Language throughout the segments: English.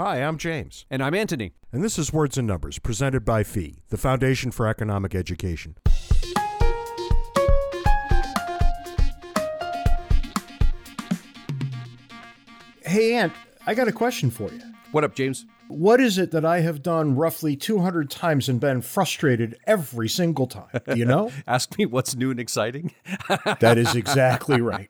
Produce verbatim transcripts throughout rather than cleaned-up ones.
Hi, I'm James. And I'm Anthony. And this is Words and Numbers, presented by F E E, the Foundation for Economic Education. Hey, Ant, I got a question for you. What up, James? What is it that I have done roughly two hundred times and been frustrated every single time? Do you know? Ask me what's new and exciting. That is exactly right.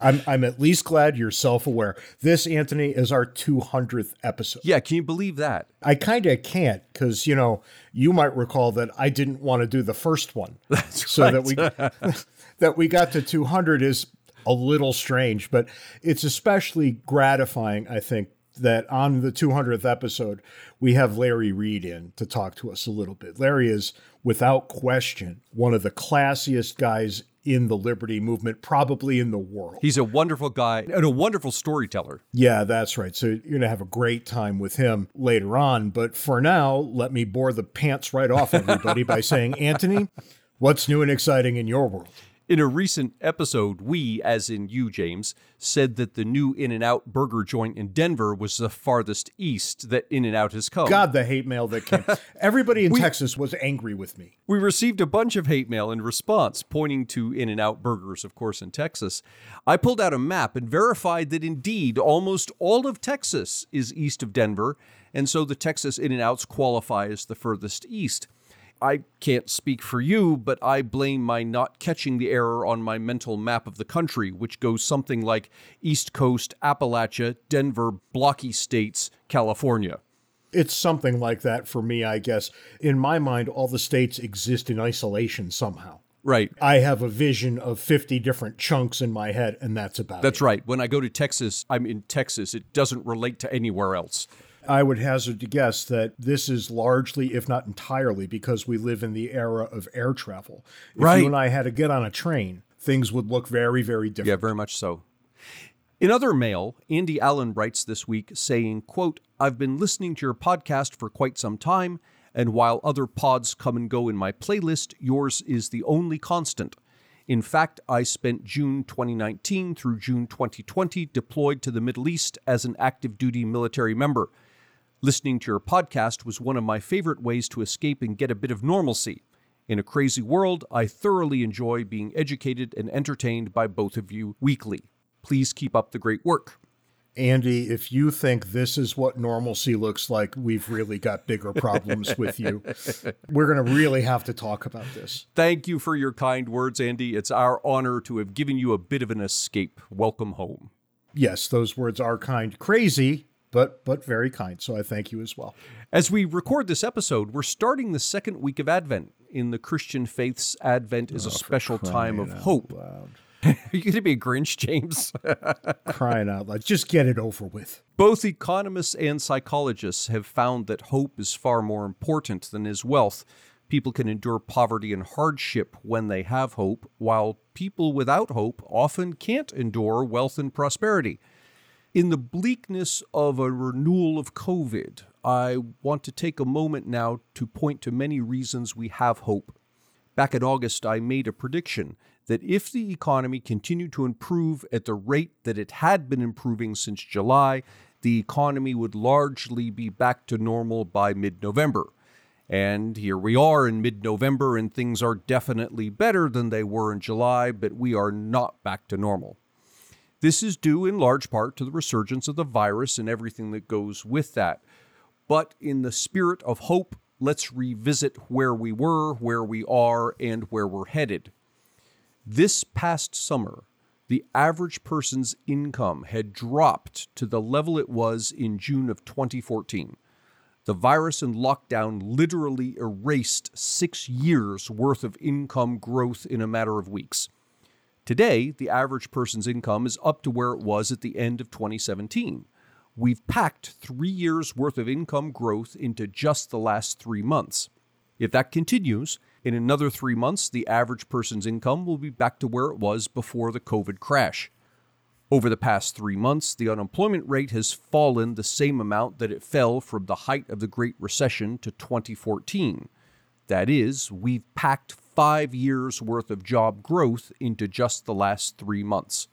I'm I'm at least glad you're self-aware. This, Anthony, is our two hundredth episode. Yeah, can you believe that? I kind of can't because, you know, you might recall that I didn't want to do the first one. That's so right. So that we that we got to two hundred is a little strange, but it's especially gratifying, I think, that on the two hundredth episode, we have Larry Reed in to talk to us a little bit. Larry is, without question, one of the classiest guys in the liberty movement, probably in the world. He's a wonderful guy and a wonderful storyteller. Yeah, that's right. So you're going to have a great time with him later on. But for now, let me bore the pants right off everybody by saying, Anthony, what's new and exciting in your world? In a recent episode, we, as in you, James, said that the new In-N-Out burger joint in Denver was the farthest east that In-N-Out has come. God, the hate mail that came. Everybody in we, Texas was angry with me. We received a bunch of hate mail in response, pointing to In-N-Out burgers, of course, in Texas. I pulled out a map and verified that indeed almost all of Texas is east of Denver, and so the Texas In-N-Outs qualify as the furthest east. I can't speak for you, but I blame my not catching the error on my mental map of the country, which goes something like East Coast, Appalachia, Denver, blocky states, California. It's something like that for me, I guess. In my mind, all the states exist in isolation somehow. Right. I have a vision of fifty different chunks in my head, and that's about that's it. That's right. When I go to Texas, I'm in Texas. It doesn't relate to anywhere else. I would hazard to guess that this is largely, if not entirely, because we live in the era of air travel. If right. you and I had to get on a train, things would look very, very different. Yeah, very much so. In other mail, Andy Allen writes this week saying, quote, I've been listening to your podcast for quite some time, and while other pods come and go in my playlist, yours is the only constant. In fact, I spent June twenty nineteen through June twenty twenty deployed to the Middle East as an active duty military member. Listening to your podcast was one of my favorite ways to escape and get a bit of normalcy. In a crazy world, I thoroughly enjoy being educated and entertained by both of you weekly. Please keep up the great work. Andy, if you think this is what normalcy looks like, we've really got bigger problems with you. We're going to really have to talk about this. Thank you for your kind words, Andy. It's our honor to have given you a bit of an escape. Welcome home. Yes, those words are kind. Crazy. But but very kind, so I thank you as well. As we record this episode, we're starting the second week of Advent. In the Christian faith's, Advent is oh, a special time of hope. Loud. Are you going to be a Grinch, James? Crying out loud. Just get it over with. Both economists and psychologists have found that hope is far more important than is wealth. People can endure poverty and hardship when they have hope, while people without hope often can't endure wealth and prosperity. In the bleakness of a renewal of COVID, I want to take a moment now to point to many reasons we have hope. Back in August, I made a prediction that if the economy continued to improve at the rate that it had been improving since July, the economy would largely be back to normal by mid-November. And here we are in mid-November, and things are definitely better than they were in July, but we are not back to normal. This is due in large part to the resurgence of the virus and everything that goes with that. But in the spirit of hope, let's revisit where we were, where we are, and where we're headed. This past summer, the average person's income had dropped to the level it was in June of twenty fourteen. The virus and lockdown literally erased six years' worth of income growth in a matter of weeks. Today, the average person's income is up to where it was at the end of twenty seventeen. We've packed three years' worth of income growth into just the last three months. If that continues, in another three months, the average person's income will be back to where it was before the COVID crash. Over the past three months, the unemployment rate has fallen the same amount that it fell from the height of the Great Recession to twenty fourteen. That is, we've packed five years' worth of job growth into just the last three months.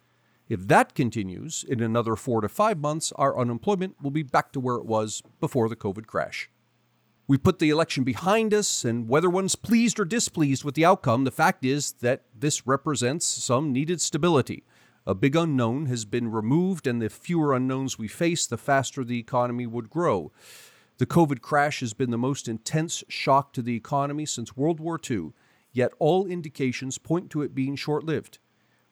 If that continues, in another four to five months, our unemployment will be back to where it was before the COVID crash. We put the election behind us, and whether one's pleased or displeased with the outcome, the fact is that this represents some needed stability. A big unknown has been removed, and the fewer unknowns we face, the faster the economy would grow. The COVID crash has been the most intense shock to the economy since World War Two, yet all indications point to it being short-lived.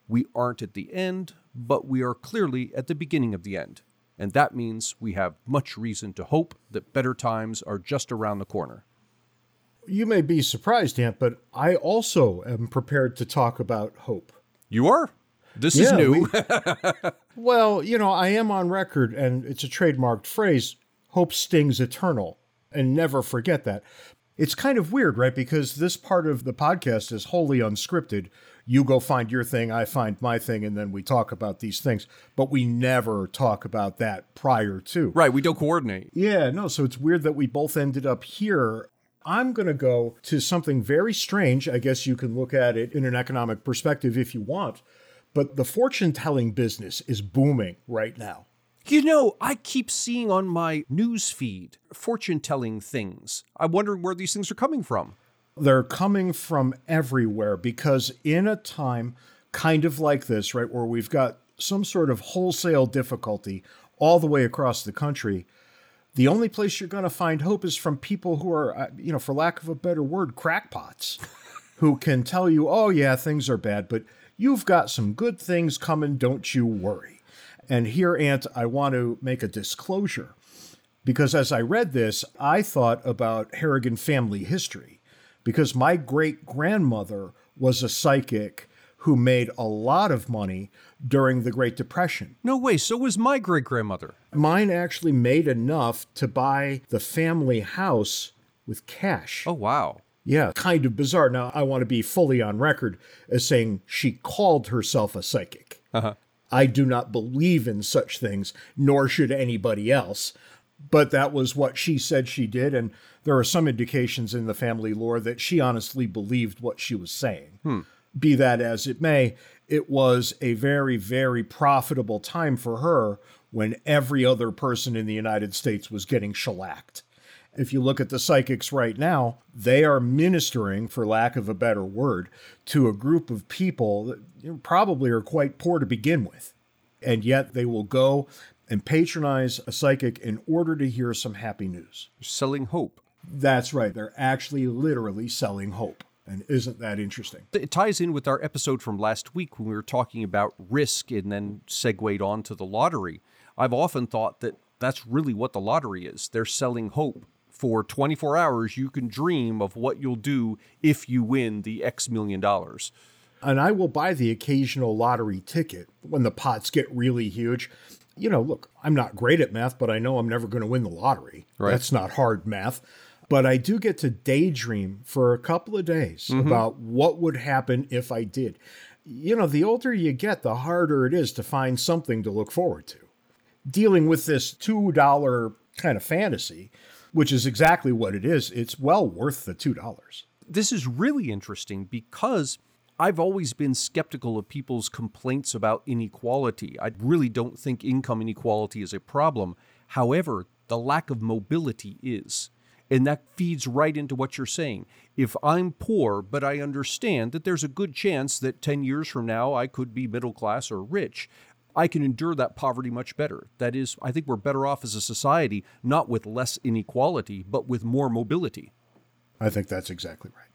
We aren't at the end, but we are clearly at the beginning of the end. And that means we have much reason to hope that better times are just around the corner. You may be surprised, Ant, but I also am prepared to talk about hope. You are? This yeah, is new. we, well, you know, I am on record, and it's a trademarked phrase, hope stings eternal, and never forget that. It's kind of weird, right? Because this part of the podcast is wholly unscripted. You go find your thing, I find my thing, and then we talk about these things. But we never talk about that prior to. Right, we don't coordinate. Yeah, no, so it's weird that we both ended up here. I'm going to go to something very strange. I guess you can look at it in an economic perspective if you want. But the fortune-telling business is booming right now. You know, I keep seeing on my news feed fortune-telling things. I'm wondering where these things are coming from. They're coming from everywhere because in a time kind of like this, right, where we've got some sort of wholesale difficulty all the way across the country, the only place you're going to find hope is from people who are, you know, for lack of a better word, crackpots, who can tell you, oh, yeah, things are bad, but you've got some good things coming, don't you worry. And here, Ant, I want to make a disclosure because as I read this, I thought about Harrigan family history. Because my great-grandmother was a psychic who made a lot of money during the Great Depression. No way, so was my great-grandmother. Mine actually made enough to buy the family house with cash. Oh, wow. Yeah, kind of bizarre. Now, I want to be fully on record as saying she called herself a psychic. Uh-huh. I do not believe in such things, nor should anybody else. But that was what she said she did, and there are some indications in the family lore that she honestly believed what she was saying. Hmm. Be that as it may, it was a very, very profitable time for her when every other person in the United States was getting shellacked. If you look at the psychics right now, they are ministering, for lack of a better word, to a group of people that probably are quite poor to begin with, and yet they will go and patronize a psychic in order to hear some happy news. Selling hope. That's right. They're actually literally selling hope. And isn't that interesting? It ties in with our episode from last week when we were talking about risk and then segued on to the lottery. I've often thought that that's really what the lottery is. They're selling hope. For twenty-four hours, you can dream of what you'll do if you win the X million dollars. And I will buy the occasional lottery ticket when the pots get really huge. You know, look, I'm not great at math, but I know I'm never going to win the lottery. Right. That's not hard math. But I do get to daydream for a couple of days mm-hmm. about what would happen if I did. You know, the older you get, the harder it is to find something to look forward to. Dealing with this two dollars kind of fantasy, which is exactly what it is, it's well worth the two dollars. This is really interesting because I've always been skeptical of people's complaints about inequality. I really don't think income inequality is a problem. However, the lack of mobility is. And that feeds right into what you're saying. If I'm poor, but I understand that there's a good chance that ten years from now I could be middle class or rich, I can endure that poverty much better. That is, I think we're better off as a society, not with less inequality, but with more mobility. I think that's exactly right.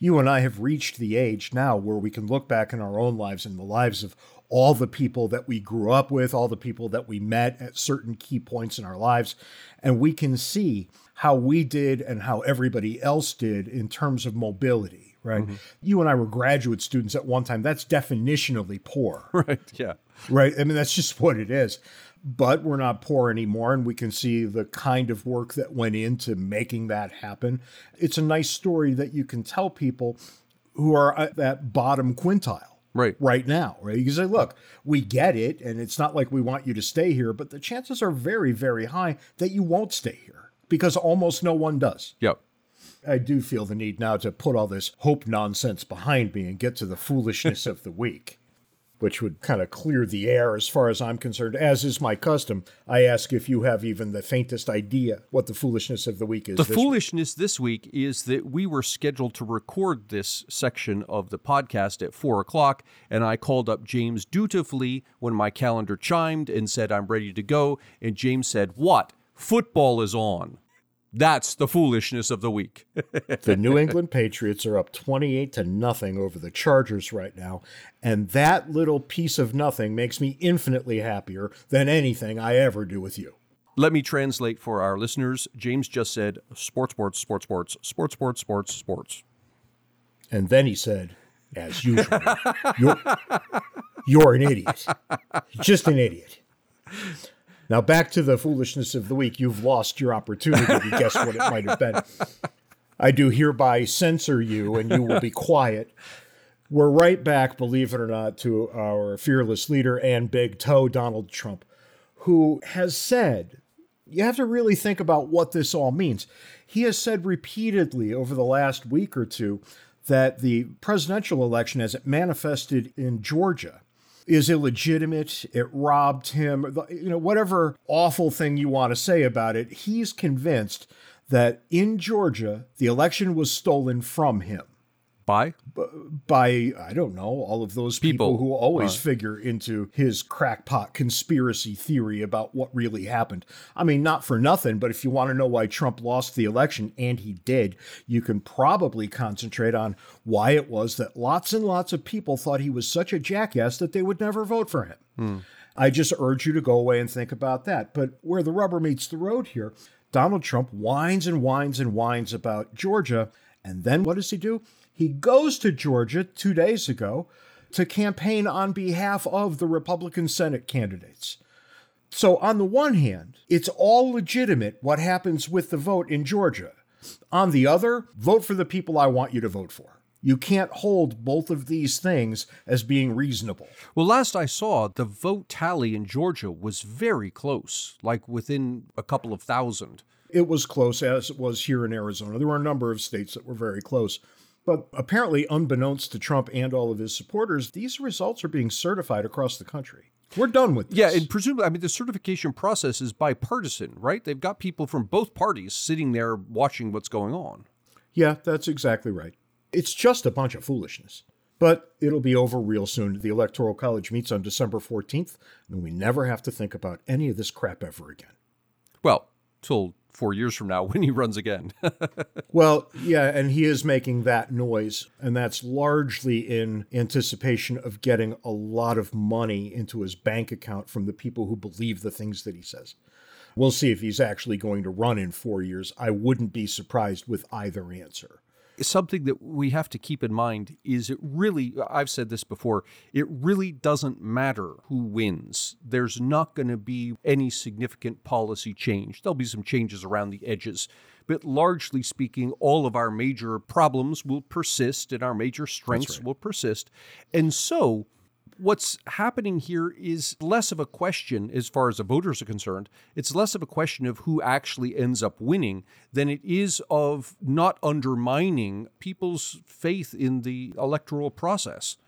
You and I have reached the age now where we can look back in our own lives and the lives of all the people that we grew up with, all the people that we met at certain key points in our lives, and we can see how we did and how everybody else did in terms of mobility, right? Mm-hmm. You and I were graduate students at one time. That's definitionally poor. Right, yeah. Right? I mean, that's just what it is. But we're not poor anymore, and we can see the kind of work that went into making that happen. It's a nice story that you can tell people who are at that bottom quintile right, right now. Right? You can say, look, we get it, and it's not like we want you to stay here, but the chances are very, very high that you won't stay here because almost no one does. Yep. I do feel the need now to put all this hope nonsense behind me and get to the foolishness of the week. which would kind of clear the air as far as I'm concerned, as is my custom. I ask if you have even the faintest idea what the foolishness of the week is. The foolishness this week is that we were scheduled to record this section of the podcast at four o'clock, and I called up James dutifully when my calendar chimed and said, I'm ready to go. And James said, what? Football is on. That's the foolishness of the week. The New England Patriots are up twenty-eight to nothing over the Chargers right now, and that little piece of nothing makes me infinitely happier than anything I ever do with you. Let me translate for our listeners. James just said, sports, sports, sports, sports, sports, sports, sports, sports. And then he said, as usual, you're, you're an idiot. Just an idiot. Now, back to the foolishness of the week. You've lost your opportunity to guess what it might have been. I do hereby censor you, and you will be quiet. We're right back, believe it or not, to our fearless leader and big toe, Donald Trump, who has said, you have to really think about what this all means. He has said repeatedly over the last week or two that the presidential election, as it manifested in Georgia, is illegitimate, it robbed him, you know, whatever awful thing you want to say about it, he's convinced that in Georgia, the election was stolen from him. By? By, I don't know, all of those people, people who always uh, figure into his crackpot conspiracy theory about what really happened. I mean, not for nothing, but if you want to know why Trump lost the election, and he did, you can probably concentrate on why it was that lots and lots of people thought he was such a jackass that they would never vote for him. Hmm. I just urge you to go away and think about that. But where the rubber meets the road here, Donald Trump whines and whines and whines about Georgia. And then what does he do? He goes to Georgia two days ago to campaign on behalf of the Republican Senate candidates. So on the one hand, it's all legitimate what happens with the vote in Georgia. On the other, vote for the people I want you to vote for. You can't hold both of these things as being reasonable. Well, last I saw, the vote tally in Georgia was very close, like within a couple of thousand. It was close, as it was here in Arizona. There were a number of states that were very close. But apparently, unbeknownst to Trump and all of his supporters, these results are being certified across the country. We're done with this. Yeah, and presumably, I mean, the certification process is bipartisan, right? They've got people from both parties sitting there watching what's going on. Yeah, that's exactly right. It's just a bunch of foolishness. But it'll be over real soon. The Electoral College meets on December fourteenth, and we never have to think about any of this crap ever again. Well, till four years from now when he runs again. Well, yeah, and he is making that noise, and that's largely in anticipation of getting a lot of money into his bank account from the people who believe the things that he says. We'll see if he's actually going to run in four years. I wouldn't be surprised with either answer. Something that we have to keep in mind is it really, I've said this before, it really doesn't matter who wins. There's not going to be any significant policy change. There'll be some changes around the edges. But largely speaking, all of our major problems will persist and our major strengths That's right. will persist. And so what's happening here is less of a question, as far as the voters are concerned, it's less of a question of who actually ends up winning than it is of not undermining people's faith in the electoral process.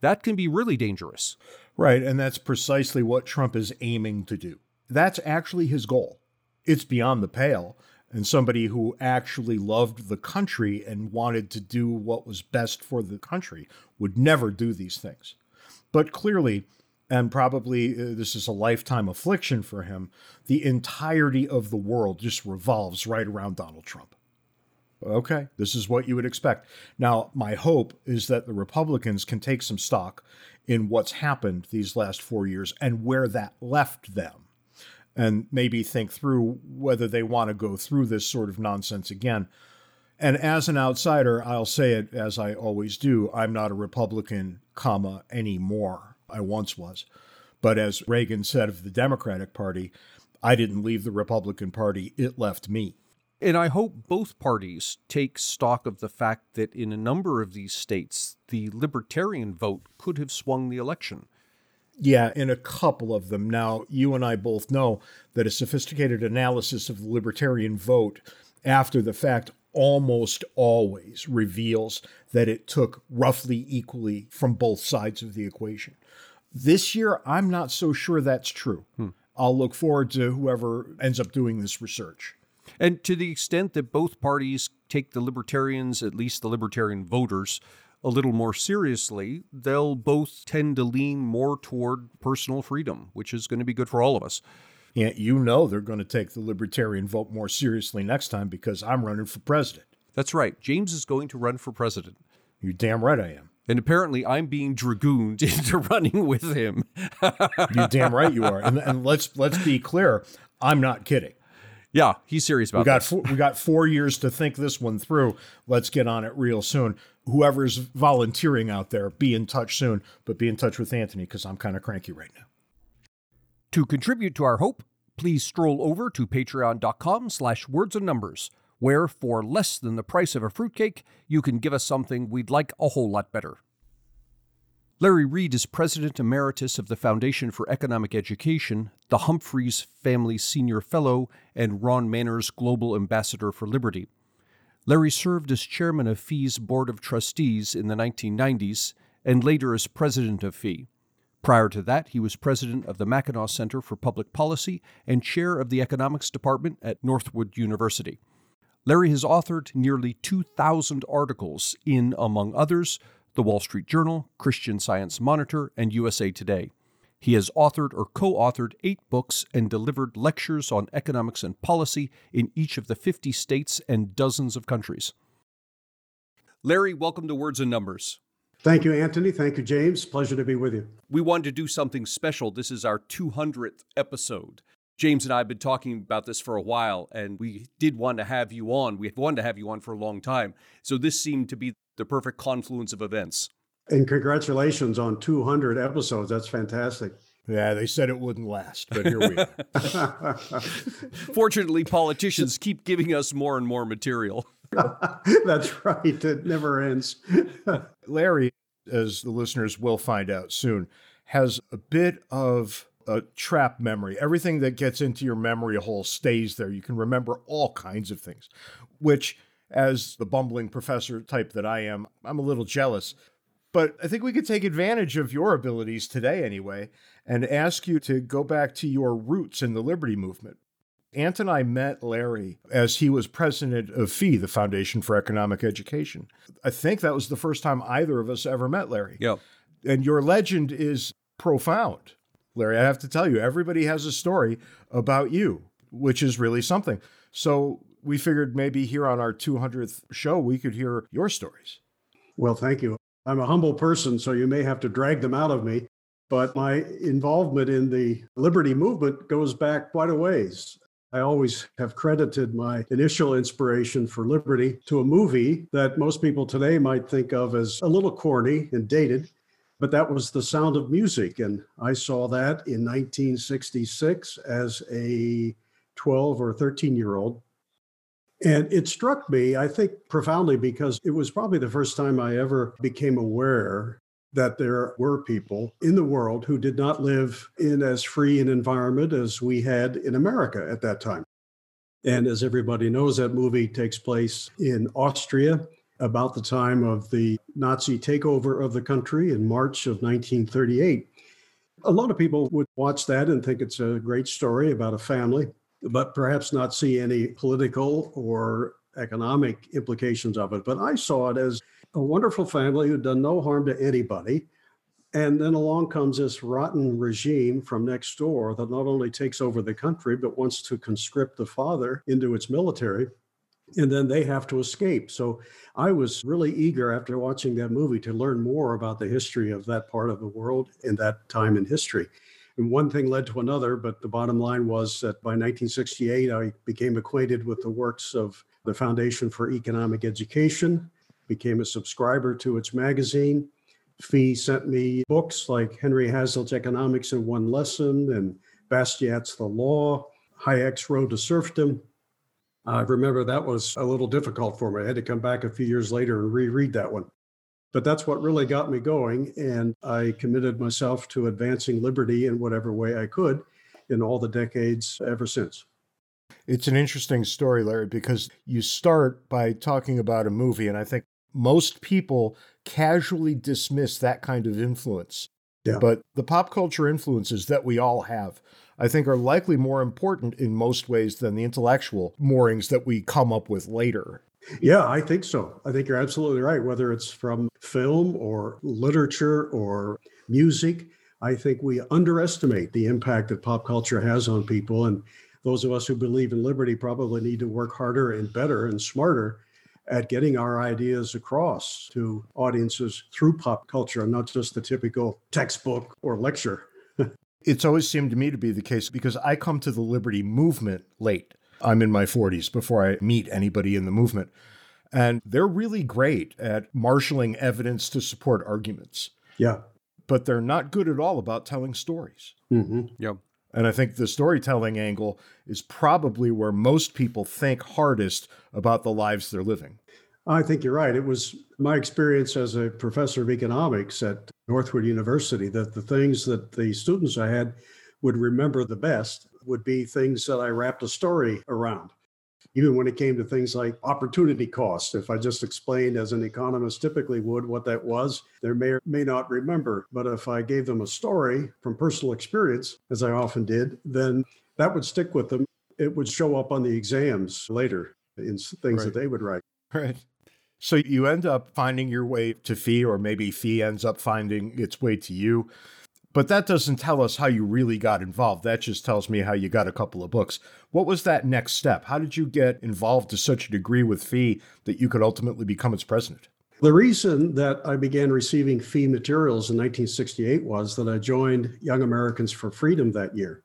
That can be really dangerous. Right, and that's precisely what Trump is aiming to do. That's actually his goal. It's beyond the pale. And somebody who actually loved the country and wanted to do what was best for the country would never do these things. But clearly, and probably uh, this is a lifetime affliction for him, the entirety of the world just revolves right around Donald Trump. Okay, this is what you would expect. Now, my hope is that the Republicans can take some stock in what's happened these last four years and where that left them, and maybe think through whether they want to go through this sort of nonsense again. And as an outsider, I'll say it as I always do, I'm not a Republican, comma, anymore. I once was. But as Reagan said of the Democratic Party, I didn't leave the Republican Party, it left me. And I hope both parties take stock of the fact that in a number of these states, the libertarian vote could have swung the election. Yeah, in a couple of them. Now, you and I both know that a sophisticated analysis of the libertarian vote after the fact almost always reveals that it took roughly equally from both sides of the equation. This year, I'm not so sure that's true. Hmm. I'll look forward to whoever ends up doing this research. And to the extent that both parties take the libertarians, at least the libertarian voters, a little more seriously, they'll both tend to lean more toward personal freedom, which is going to be good for all of us. Yeah, you know they're going to take the libertarian vote more seriously next time because I'm running for president. That's right. James is going to run for president. You're damn right I am. And apparently I'm being dragooned into running with him. You're damn right you are. And, and let's let's be clear, I'm not kidding. Yeah, he's serious about that. We got, we got four years to think this one through. Let's get on it real soon. Whoever's volunteering out there, be in touch soon, but be in touch with Anthony because I'm kind of cranky right now. To contribute to our hope, please stroll over to patreon.com slash words and numbers, where for less than the price of a fruitcake, you can give us something we'd like a whole lot better. Larry Reed is President Emeritus of the Foundation for Economic Education, the Humphreys Family Senior Fellow, and Ron Manners Global Ambassador for Liberty. Larry served as Chairman of F E's Board of Trustees in the nineteen nineties and later as President of F E. Prior to that, he was President of the Mackinac Center for Public Policy and Chair of the Economics Department at Northwood University. Larry has authored nearly two thousand articles in, among others, The Wall Street Journal, Christian Science Monitor, and U S A Today. He has authored or co-authored eight books and delivered lectures on economics and policy in each of the fifty states and dozens of countries. Larry, welcome to Words and Numbers. Thank you, Anthony. Thank you, James. Pleasure to be with you. We wanted to do something special. This is our two hundredth episode. James and I have been talking about this for a while, and we did want to have you on. We've wanted to have you on for a long time. So this seemed to be the perfect confluence of events. And congratulations on two hundred episodes. That's fantastic. Yeah, they said it wouldn't last, but here we are. Fortunately, politicians keep giving us more and more material. That's right. It never ends. Larry, as the listeners will find out soon, has a bit of a trap memory. Everything that gets into your memory hole stays there. You can remember all kinds of things, which, as the bumbling professor type that I am, I'm a little jealous. But I think we could take advantage of your abilities today anyway, and ask you to go back to your roots in the liberty movement. Ant and I met Larry as he was president of F E, the Foundation for Economic Education. I think that was the first time either of us ever met Larry. Yep. And your legend is profound, Larry. I have to tell you, everybody has a story about you, which is really something. So we figured maybe here on our two hundredth show, we could hear your stories. Well, thank you. I'm a humble person, so you may have to drag them out of me. But my involvement in the liberty movement goes back quite a ways. I always have credited my initial inspiration for liberty to a movie that most people today might think of as a little corny and dated, but that was The Sound of Music. And I saw that in nineteen sixty-six as a twelve or thirteen-year-old. And it struck me, I think, profoundly because it was probably the first time I ever became aware that there were people in the world who did not live in as free an environment as we had in America at that time. And as everybody knows, that movie takes place in Austria about the time of the Nazi takeover of the country in March of nineteen thirty-eight. A lot of people would watch that and think it's a great story about a family, but perhaps not see any political or economic implications of it. But I saw it as a wonderful family who'd done no harm to anybody. And then along comes this rotten regime from next door that not only takes over the country, but wants to conscript the father into its military. And then they have to escape. So I was really eager after watching that movie to learn more about the history of that part of the world in that time in history. And one thing led to another, but the bottom line was that by nineteen sixty-eight, I became acquainted with the works of the Foundation for Economic Education, became a subscriber to its magazine. Fee sent me books like Henry Hazlitt's Economics in One Lesson and Bastiat's The Law, Hayek's Road to Serfdom. I remember that was a little difficult for me. I had to come back a few years later and reread that one. But that's what really got me going, and I committed myself to advancing liberty in whatever way I could in all the decades ever since. It's an interesting story, Larry, because you start by talking about a movie, and I think most people casually dismiss that kind of influence Yeah. But the pop culture influences that we all have, I think, are likely more important in most ways than the intellectual moorings that we come up with later. Yeah, I think so. I think you're absolutely right. Whether it's from film or literature or music, I think we underestimate the impact that pop culture has on people. And those of us who believe in liberty probably need to work harder and better and smarter at getting our ideas across to audiences through pop culture, and not just the typical textbook or lecture. It's always seemed to me to be the case because I come to the liberty movement late. I'm in my forties before I meet anybody in the movement. And they're really great at marshaling evidence to support arguments. Yeah. But they're not good at all about telling stories. Mm-hmm. Yeah. And I think the storytelling angle is probably where most people think hardest about the lives they're living. I think you're right. It was my experience as a professor of economics at Northwood University that the things that the students I had would remember the best would be things that I wrapped a story around. Even when it came to things like opportunity cost, if I just explained as an economist typically would what that was, they may or may not remember. But if I gave them a story from personal experience, as I often did, then that would stick with them. It would show up on the exams later in things right. that they would write. Right. So you end up finding your way to Fee, or maybe Fee ends up finding its way to you. But that doesn't tell us how you really got involved. That just tells me how you got a couple of books. What was that next step? How did you get involved to such a degree with Fee that you could ultimately become its president? The reason that I began receiving Fee materials in nineteen sixty-eight was that I joined Young Americans for Freedom that year.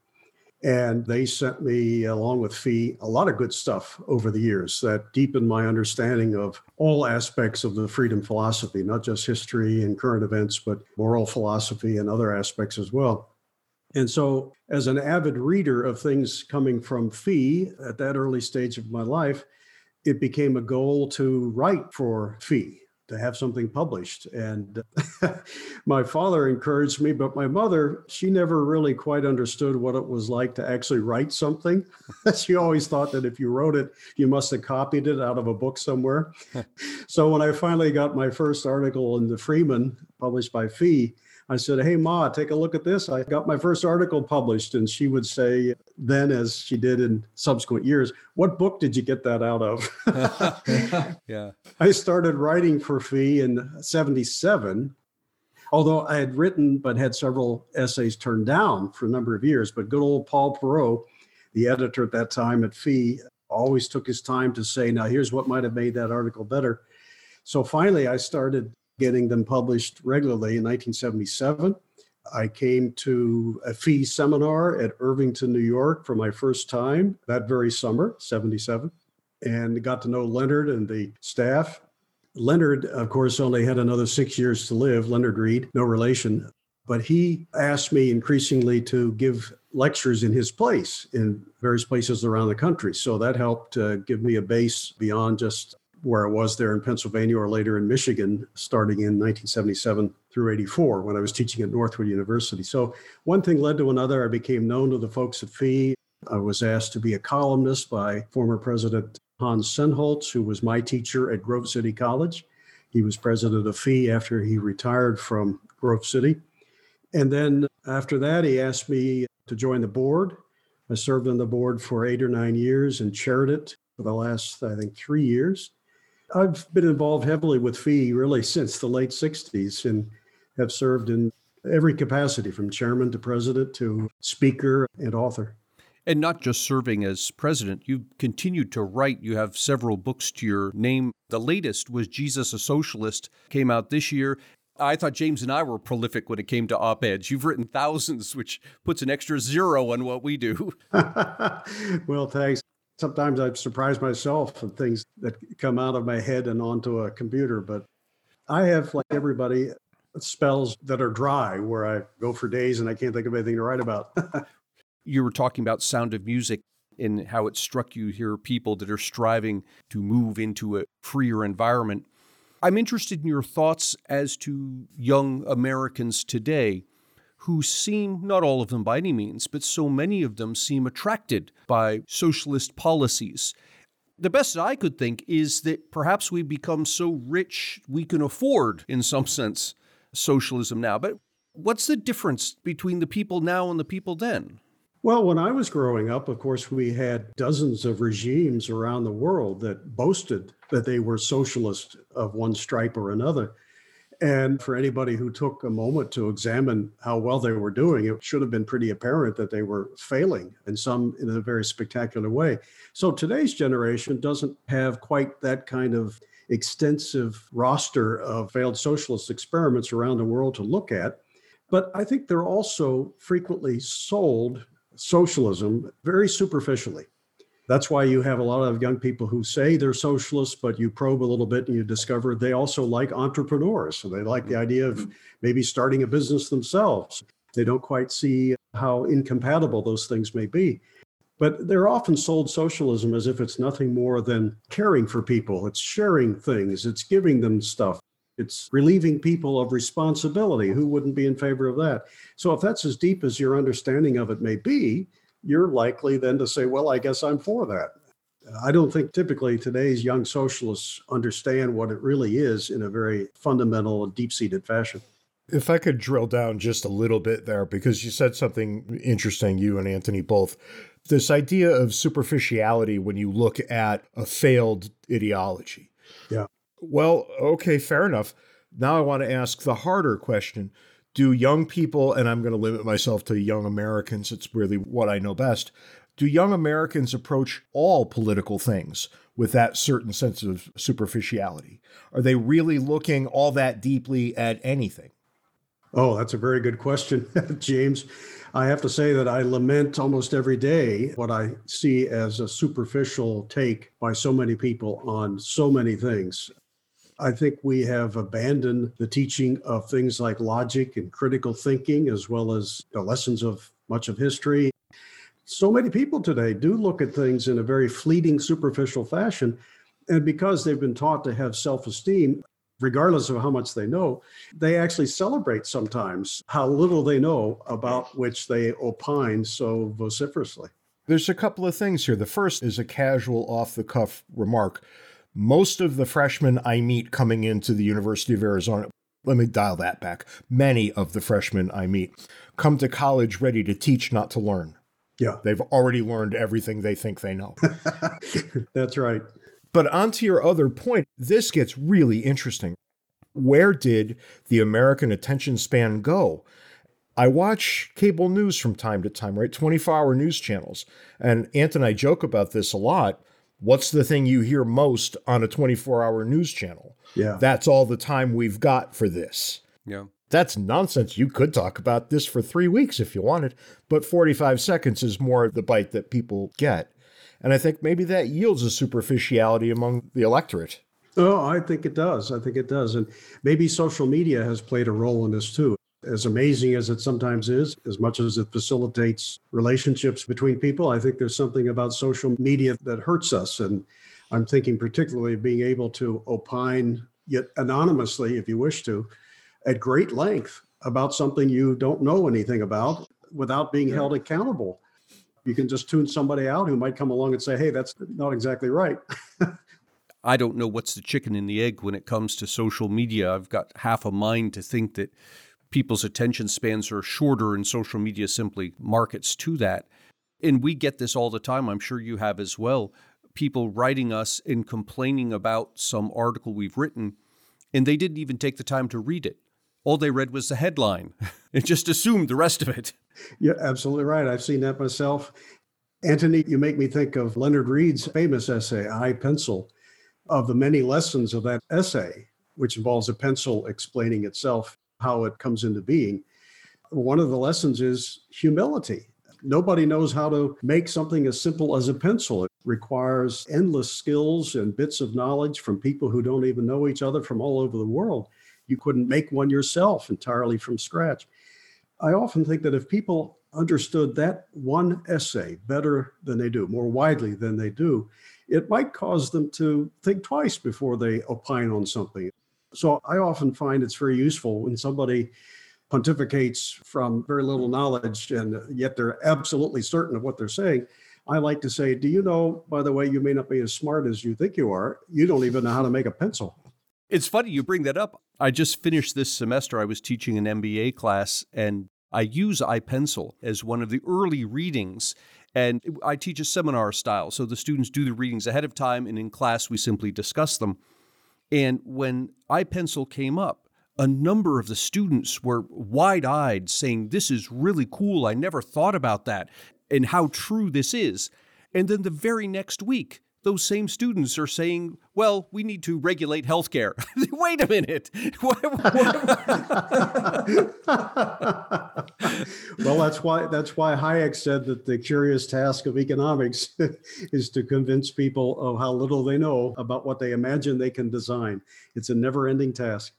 And they sent me, along with Fee, a lot of good stuff over the years that deepened my understanding of all aspects of the freedom philosophy, not just history and current events, but moral philosophy and other aspects as well. And so as an avid reader of things coming from Fee at that early stage of my life, it became a goal to write for Fee, to have something published. And my father encouraged me, but my mother, she never really quite understood what it was like to actually write something. She always thought that if you wrote it, you must have copied it out of a book somewhere. So when I finally got my first article in the Freeman, published by Fee, I said, "Hey, Ma, take a look at this. I got my first article published." And she would say then, as she did in subsequent years, "What book did you get that out of?" Yeah. I started writing for Fee in seventy-seven, although I had written but had several essays turned down for a number of years. But good old Paul Perreault, the editor at that time at Fee, always took his time to say, "Now, here's what might have made that article better." So finally, I started getting them published regularly in nineteen seventy-seven. I came to a Fee seminar at Irvington, New York for my first time that very summer, seventy-seven, and got to know Leonard and the staff. Leonard, of course, only had another six years to live, Leonard Reed, no relation, but he asked me increasingly to give lectures in his place in various places around the country. So that helped uh, give me a base beyond just where I was there in Pennsylvania or later in Michigan, starting in nineteen seventy-seven through eighty-four when I was teaching at Northwood University. So one thing led to another. I became known to the folks at Fee. I was asked to be a columnist by former President Hans Senholtz, who was my teacher at Grove City College. He was president of Fee after he retired from Grove City. And then after that, he asked me to join the board. I served on the board for eight or nine years and chaired it for the last, I think, three years. I've been involved heavily with Fee really since the late sixties and have served in every capacity from chairman to president to speaker and author. And not just serving as president, you've continued to write. You have several books to your name. The latest was Jesus, a Socialist, came out this year. I thought James and I were prolific when it came to op-eds. You've written thousands, which puts an extra zero on what we do. Well, thanks. Sometimes I surprise myself with things that come out of my head and onto a computer, but I have, like everybody, spells that are dry where I go for days and I can't think of anything to write about. You were talking about Sound of Music and how it struck you here, people that are striving to move into a freer environment. I'm interested in your thoughts as to young Americans today, who seem, not all of them by any means, but so many of them seem attracted by socialist policies. The best I could think is that perhaps we become so rich we can afford, in some sense, socialism now. But What's the difference between the people now and the people then? Well, when I was growing up, of course, we had dozens of regimes around the world that boasted that they were socialist of one stripe or another. And for anybody who took a moment to examine how well they were doing, it should have been pretty apparent that they were failing, and some in a very spectacular way. So today's generation doesn't have quite that kind of extensive roster of failed socialist experiments around the world to look at. But I think they're also frequently sold socialism very superficially. That's why you have a lot of young people who say they're socialists, but you probe a little bit and you discover they also like entrepreneurs. So they like the idea of maybe starting a business themselves. They don't quite see how incompatible those things may be. But they're often sold socialism as if it's nothing more than caring for people. It's sharing things. It's giving them stuff. It's relieving people of responsibility. Who wouldn't be in favor of that? So if that's as deep as your understanding of it may be, you're likely then to say, well, I guess I'm for that. I don't think typically today's young socialists understand what it really is in a very fundamental and deep-seated fashion. If I could drill down just a little bit there, because you said something interesting, you and Anthony both, this idea of superficiality when you look at a failed ideology. Yeah. Well, okay, fair enough. Now I want to ask the harder question. Do young people, and I'm going to limit myself to young Americans, it's really what I know best, do young Americans approach all political things with that certain sense of superficiality? Are they really looking all that deeply at anything? Oh, that's a very good question, James. I have to say that I lament almost every day what I see as a superficial take by so many people on so many things. I think we have abandoned the teaching of things like logic and critical thinking, as well as the lessons of much of history. So many people today do look at things in a very fleeting, superficial fashion. And because they've been taught to have self-esteem, regardless of how much they know, they actually celebrate sometimes how little they know about which they opine so vociferously. There's a couple of things here. The first is a casual, off-the-cuff remark. Most of the freshmen I meet coming into the University of Arizona, let me dial that back. Many of the freshmen I meet come to college ready to teach, not to learn. Yeah. They've already learned everything they think they know. That's right. But onto your other point, this gets really interesting. Where did the American attention span go? I watch cable news from time to time, right? twenty-four hour news channels. And Anthony and I joke about this a lot. What's the thing you hear most on a twenty-four hour news channel? Yeah. That's all the time we've got for this. Yeah. That's nonsense. You could talk about this for three weeks if you wanted, but forty-five seconds is more the bite that people get. And I think maybe that yields a superficiality among the electorate. Oh, I think it does. I think it does. And maybe social media has played a role in this too. As amazing as it sometimes is, as much as it facilitates relationships between people, I think there's something about social media that hurts us. And I'm thinking particularly of being able to opine, yet anonymously, if you wish to, at great length about something you don't know anything about without being yeah. held accountable. You can just tune somebody out who might come along and say, hey, that's not exactly right. I don't know what's the chicken and the egg when it comes to social media. I've got half a mind to think that people's attention spans are shorter, and social media simply markets to that. And we get this all the time. I'm sure you have as well. People writing us and complaining about some article we've written, and they didn't even take the time to read it. All they read was the headline and just assumed the rest of it. You're absolutely right. I've seen that myself. Anthony, you make me think of Leonard Reed's famous essay, High Pencil, of the many lessons of that essay, which involves a pencil explaining itself, how it comes into being. One of the lessons is humility. Nobody knows how to make something as simple as a pencil. It requires endless skills and bits of knowledge from people who don't even know each other from all over the world. You couldn't make one yourself entirely from scratch. I often think that if people understood that one essay better than they do, more widely than they do, it might cause them to think twice before they opine on something. So I often find it's very useful when somebody pontificates from very little knowledge and yet they're absolutely certain of what they're saying. I like to say, do you know, by the way, you may not be as smart as you think you are. You don't even know how to make a pencil. It's funny you bring that up. I just finished this semester. I was teaching an M B A class, and I use iPencil as one of the early readings. And I teach a seminar style, so the students do the readings ahead of time, and in class we simply discuss them. And when iPencil came up, a number of the students were wide-eyed saying, this is really cool, I never thought about that, and how true this is. And then the very next week, those same students are saying, well, we need to regulate healthcare. Wait a minute. Well, that's why that's why Hayek said that the curious task of economics is to convince people of how little they know about what they imagine they can design. It's a never-ending task.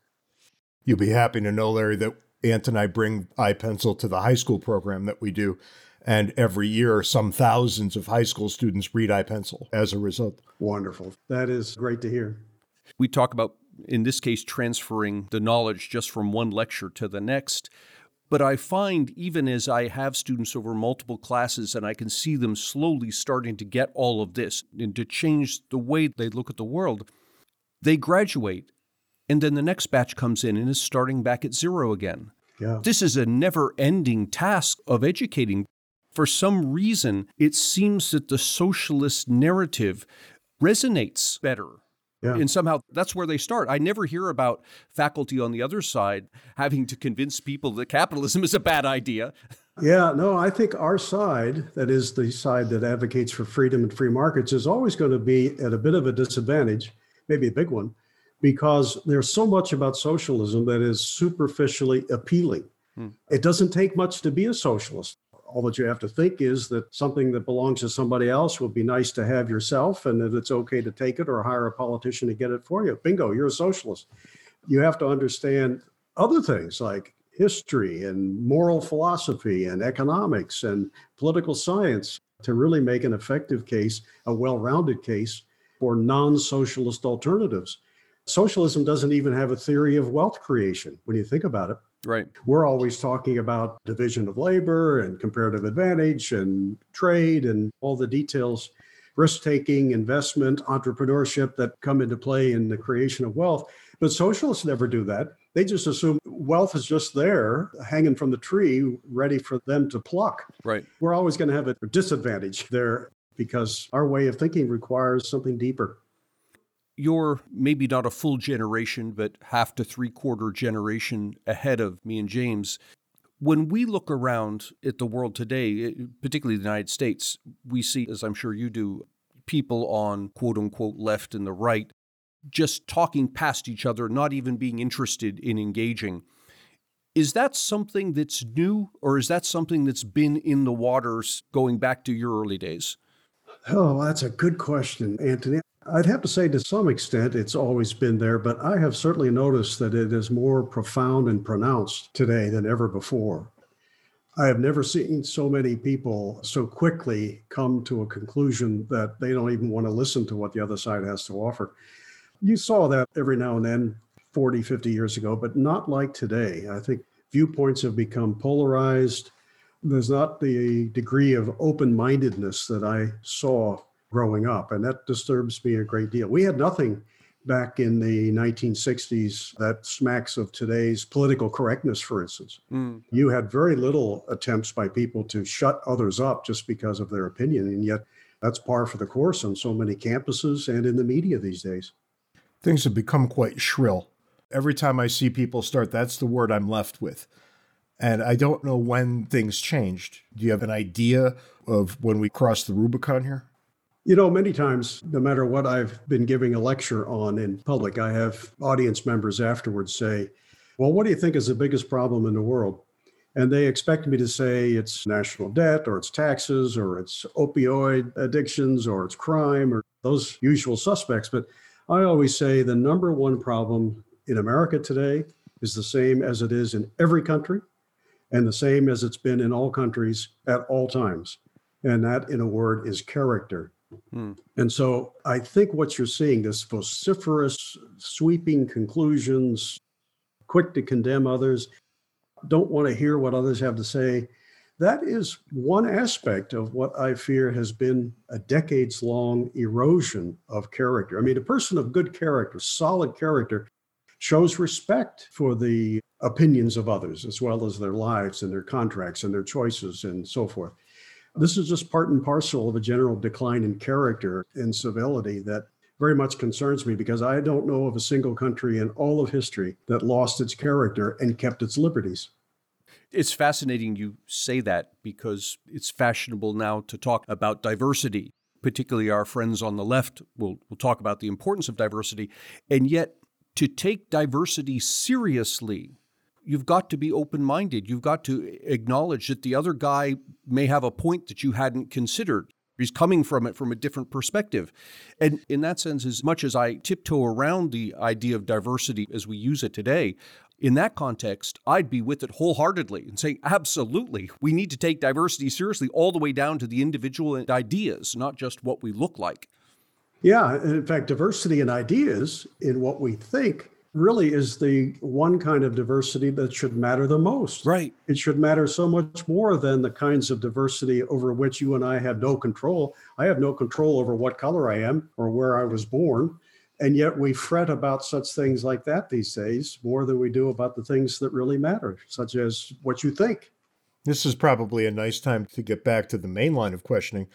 You'll be happy to know, Larry, that Ant and I bring iPencil to the high school program that we do. And every year, some thousands of high school students read iPencil as a result. Wonderful. That is great to hear. We talk about, in this case, transferring the knowledge just from one lecture to the next. But I find, even as I have students over multiple classes and I can see them slowly starting to get all of this and to change the way they look at the world, they graduate. And then the next batch comes in and is starting back at zero again. Yeah. This is a never-ending task of educating. For some reason, it seems that the socialist narrative resonates better. Yeah. And somehow that's where they start. I never hear about faculty on the other side having to convince people that capitalism is a bad idea. Yeah, no, I think our side, that is the side that advocates for freedom and free markets, is always going to be at a bit of a disadvantage, maybe a big one, because there's so much about socialism that is superficially appealing. Hmm. It doesn't take much to be a socialist. All that you have to think is that something that belongs to somebody else would be nice to have yourself, and that it's okay to take it or hire a politician to get it for you. Bingo, you're a socialist. You have to understand other things like history and moral philosophy and economics and political science to really make an effective case, a well-rounded case for non-socialist alternatives. Socialism doesn't even have a theory of wealth creation when you think about it. Right. We're always talking about division of labor and comparative advantage and trade and all the details, risk-taking, investment, entrepreneurship that come into play in the creation of wealth. But socialists never do that. They just assume wealth is just there, hanging from the tree, ready for them to pluck. Right. We're always going to have a disadvantage there because our way of thinking requires something deeper. You're maybe not a full generation, but half to three-quarter generation ahead of me and James. When we look around at the world today, particularly the United States, we see, as I'm sure you do, people on quote-unquote left and the right just talking past each other, not even being interested in engaging. Is that something that's new, or is that something that's been in the waters going back to your early days? Oh, that's a good question, Anthony. I'd have to say to some extent it's always been there, but I have certainly noticed that it is more profound and pronounced today than ever before. I have never seen so many people so quickly come to a conclusion that they don't even want to listen to what the other side has to offer. You saw that every now and then forty, fifty years ago, but not like today. I think viewpoints have become polarized. There's not the degree of open-mindedness that I saw growing up, and that disturbs me a great deal. We had nothing back in the nineteen sixties that smacks of today's political correctness, for instance. Mm. You had very little attempts by people to shut others up just because of their opinion, and yet that's par for the course on so many campuses and in the media these days. Things have become quite shrill. Every time I see people start, that's the word I'm left with. And I don't know when things changed. Do you have an idea of when we crossed the Rubicon here? You know, many times, no matter what I've been giving a lecture on in public, I have audience members afterwards say, well, what do you think is the biggest problem in the world? And they expect me to say it's national debt, or it's taxes, or it's opioid addictions, or it's crime, or those usual suspects. But I always say the number one problem in America today is the same as it is in every country, and the same as it's been in all countries at all times. And that, in a word, is character. Hmm. And so I think what you're seeing, this vociferous, sweeping conclusions, quick to condemn others, don't want to hear what others have to say, that is one aspect of what I fear has been a decades-long erosion of character. I mean, a person of good character, solid character, shows respect for the opinions of others, as well as their lives and their contracts and their choices and so forth. This is just part and parcel of a general decline in character and civility that very much concerns me, because I don't know of a single country in all of history that lost its character and kept its liberties. It's fascinating you say that, because it's fashionable now to talk about diversity. Particularly our friends on the left will will talk about the importance of diversity. And yet, to take diversity seriously, you've got to be open-minded. You've got to acknowledge that the other guy may have a point that you hadn't considered. He's coming from it from a different perspective. And in that sense, as much as I tiptoe around the idea of diversity as we use it today, in that context, I'd be with it wholeheartedly and say, absolutely, we need to take diversity seriously all the way down to the individual and ideas, not just what we look like. Yeah, and in fact, diversity in ideas, in what we think, really is the one kind of diversity that should matter the most. Right. It should matter so much more than the kinds of diversity over which you and I have no control. I have no control over what color I am or where I was born. And yet we fret about such things like that these days more than we do about the things that really matter, such as what you think. This is probably a nice time to get back to the main line of questioning,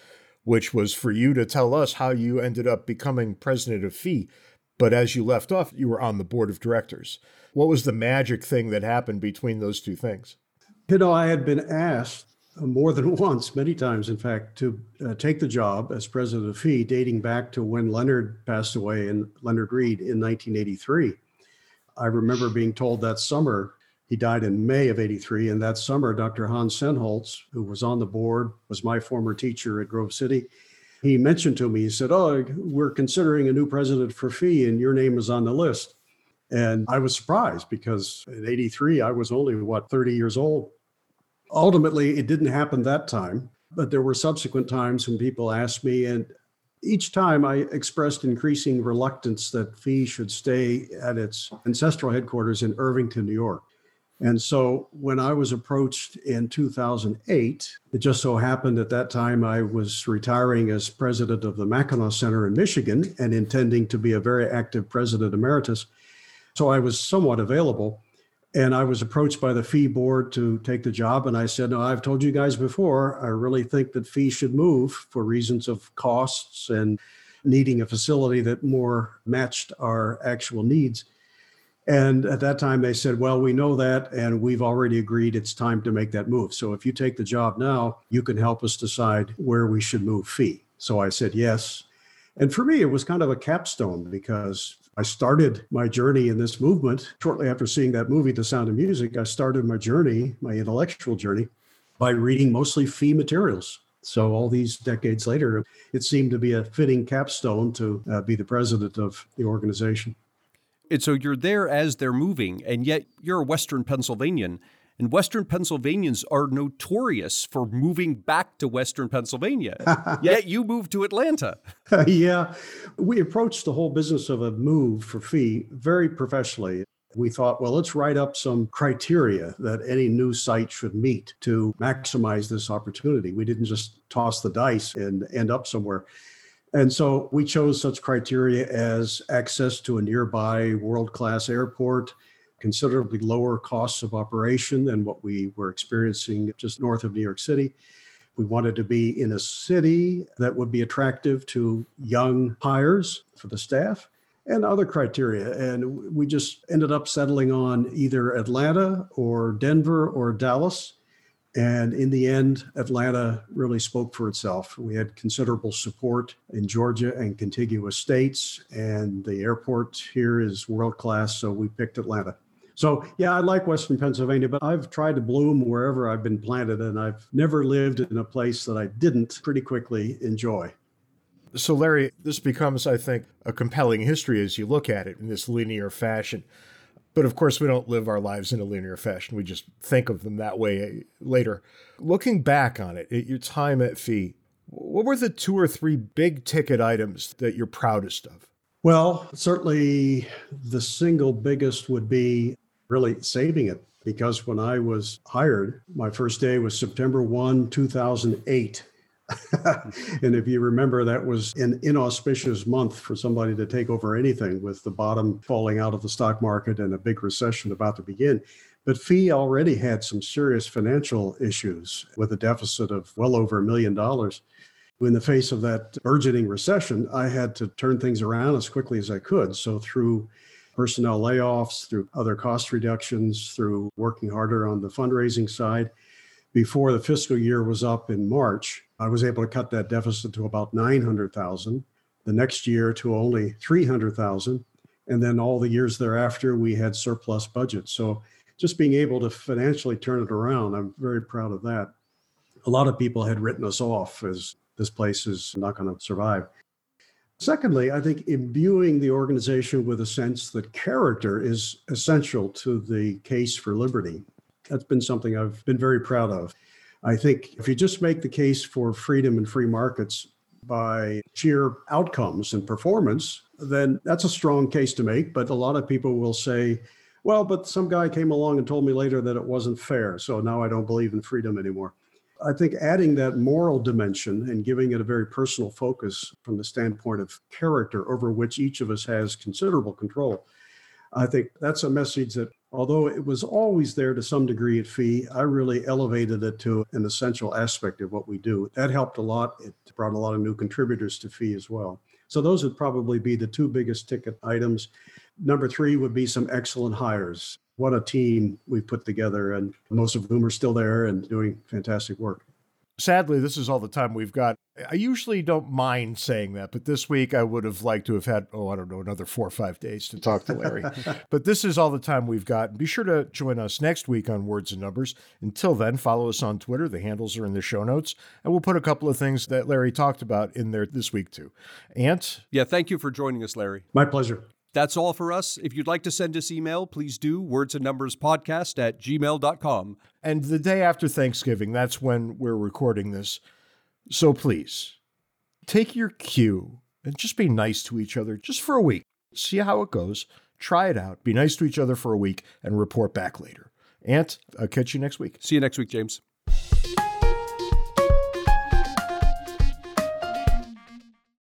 which was for you to tell us how you ended up becoming president of F E E. But as you left off, you were on the board of directors. What was the magic thing that happened between those two things? You know, I had been asked more than once, many times, in fact, to uh, take the job as president of F E E, dating back to when Leonard passed away, and Leonard Reed, in nineteen eighty-three. I remember being told that summer, he died in May of eighty-three, and that summer, Doctor Hans Senholtz, who was on the board, was my former teacher at Grove City, he mentioned to me, he said, oh, we're considering a new president for F E E, and your name is on the list. And I was surprised, because in eighty-three, I was only, what, thirty years old. Ultimately, it didn't happen that time, but there were subsequent times when people asked me, and each time I expressed increasing reluctance that F E E should stay at its ancestral headquarters in Irvington, New York. And so when I was approached in two thousand eight, it just so happened at that time I was retiring as president of the Mackinac Center in Michigan and intending to be a very active president emeritus. So I was somewhat available. And I was approached by the F E E board to take the job. And I said, no, I've told you guys before, I really think that F E E should move for reasons of costs and needing a facility that more matched our actual needs. And at that time, they said, well, we know that, and we've already agreed it's time to make that move. So if you take the job now, you can help us decide where we should move F E E. So I said yes. And for me, it was kind of a capstone, because I started my journey in this movement shortly after seeing that movie, The Sound of Music. I started my journey, my intellectual journey, by reading mostly F E E materials. So all these decades later, it seemed to be a fitting capstone to uh, be the president of the organization. And so you're there as they're moving, and yet you're a Western Pennsylvanian, and Western Pennsylvanians are notorious for moving back to Western Pennsylvania, yet you moved to Atlanta. Yeah, we approached the whole business of a move for F E E very professionally. We thought, well, let's write up some criteria that any new site should meet to maximize this opportunity. We didn't just toss the dice and end up somewhere. And so we chose such criteria as access to a nearby world-class airport, considerably lower costs of operation than what we were experiencing just north of New York City. We wanted to be in a city that would be attractive to young hires for the staff and other criteria. And we just ended up settling on either Atlanta or Denver or Dallas. And in the end, Atlanta really spoke for itself. We had considerable support in Georgia and contiguous states, and the airport here is world-class, so we picked Atlanta. So yeah, I like Western Pennsylvania, but I've tried to bloom wherever I've been planted, and I've never lived in a place that I didn't pretty quickly enjoy. So Larry, this becomes, I think, a compelling history as you look at it in this linear fashion. But of course, we don't live our lives in a linear fashion. We just think of them that way later. Looking back on it, at your time at F E E, what were the two or three big ticket items that you're proudest of? Well, certainly the single biggest would be really saving it. Because when I was hired, my first day was September first, two thousand eight. And if you remember, that was an inauspicious month for somebody to take over anything, with the bottom falling out of the stock market and a big recession about to begin. But F E already had some serious financial issues, with a deficit of well over a million dollars. In the face of that burgeoning recession, I had to turn things around as quickly as I could. So through personnel layoffs, through other cost reductions, through working harder on the fundraising side, before the fiscal year was up in March, I was able to cut that deficit to about nine hundred thousand, the next year to only three hundred thousand, and then all the years thereafter, we had surplus budgets. So just being able to financially turn it around, I'm very proud of that. A lot of people had written us off as this place is not going to survive. Secondly, I think imbuing the organization with a sense that character is essential to the case for liberty. That's been something I've been very proud of. I think if you just make the case for freedom and free markets by sheer outcomes and performance, then that's a strong case to make. But a lot of people will say, well, but some guy came along and told me later that it wasn't fair, so now I don't believe in freedom anymore. I think adding that moral dimension and giving it a very personal focus from the standpoint of character, over which each of us has considerable control, I think that's a message that, although it was always there to some degree at F E, I really elevated it to an essential aspect of what we do. That helped a lot. It brought a lot of new contributors to F E as well. So those would probably be the two biggest ticket items. Number three would be some excellent hires. What a team we've put together, and most of whom are still there and doing fantastic work. Sadly, this is all the time we've got. I usually don't mind saying that, but this week I would have liked to have had, oh, I don't know, another four or five days to talk to Larry. But this is all the time we've got. Be sure to join us next week on Words and Numbers. Until then, follow us on Twitter. The handles are in the show notes. And we'll put a couple of things that Larry talked about in there this week, too. Ant? Yeah, thank you for joining us, Larry. My pleasure. That's all for us. If you'd like to send us email, please do wordsandnumberspodcast at gmail dot com. And the day after Thanksgiving, that's when we're recording this. So please, take your cue and just be nice to each other just for a week. See how it goes. Try it out. Be nice to each other for a week and report back later. Ant, I'll catch you next week. See you next week, James.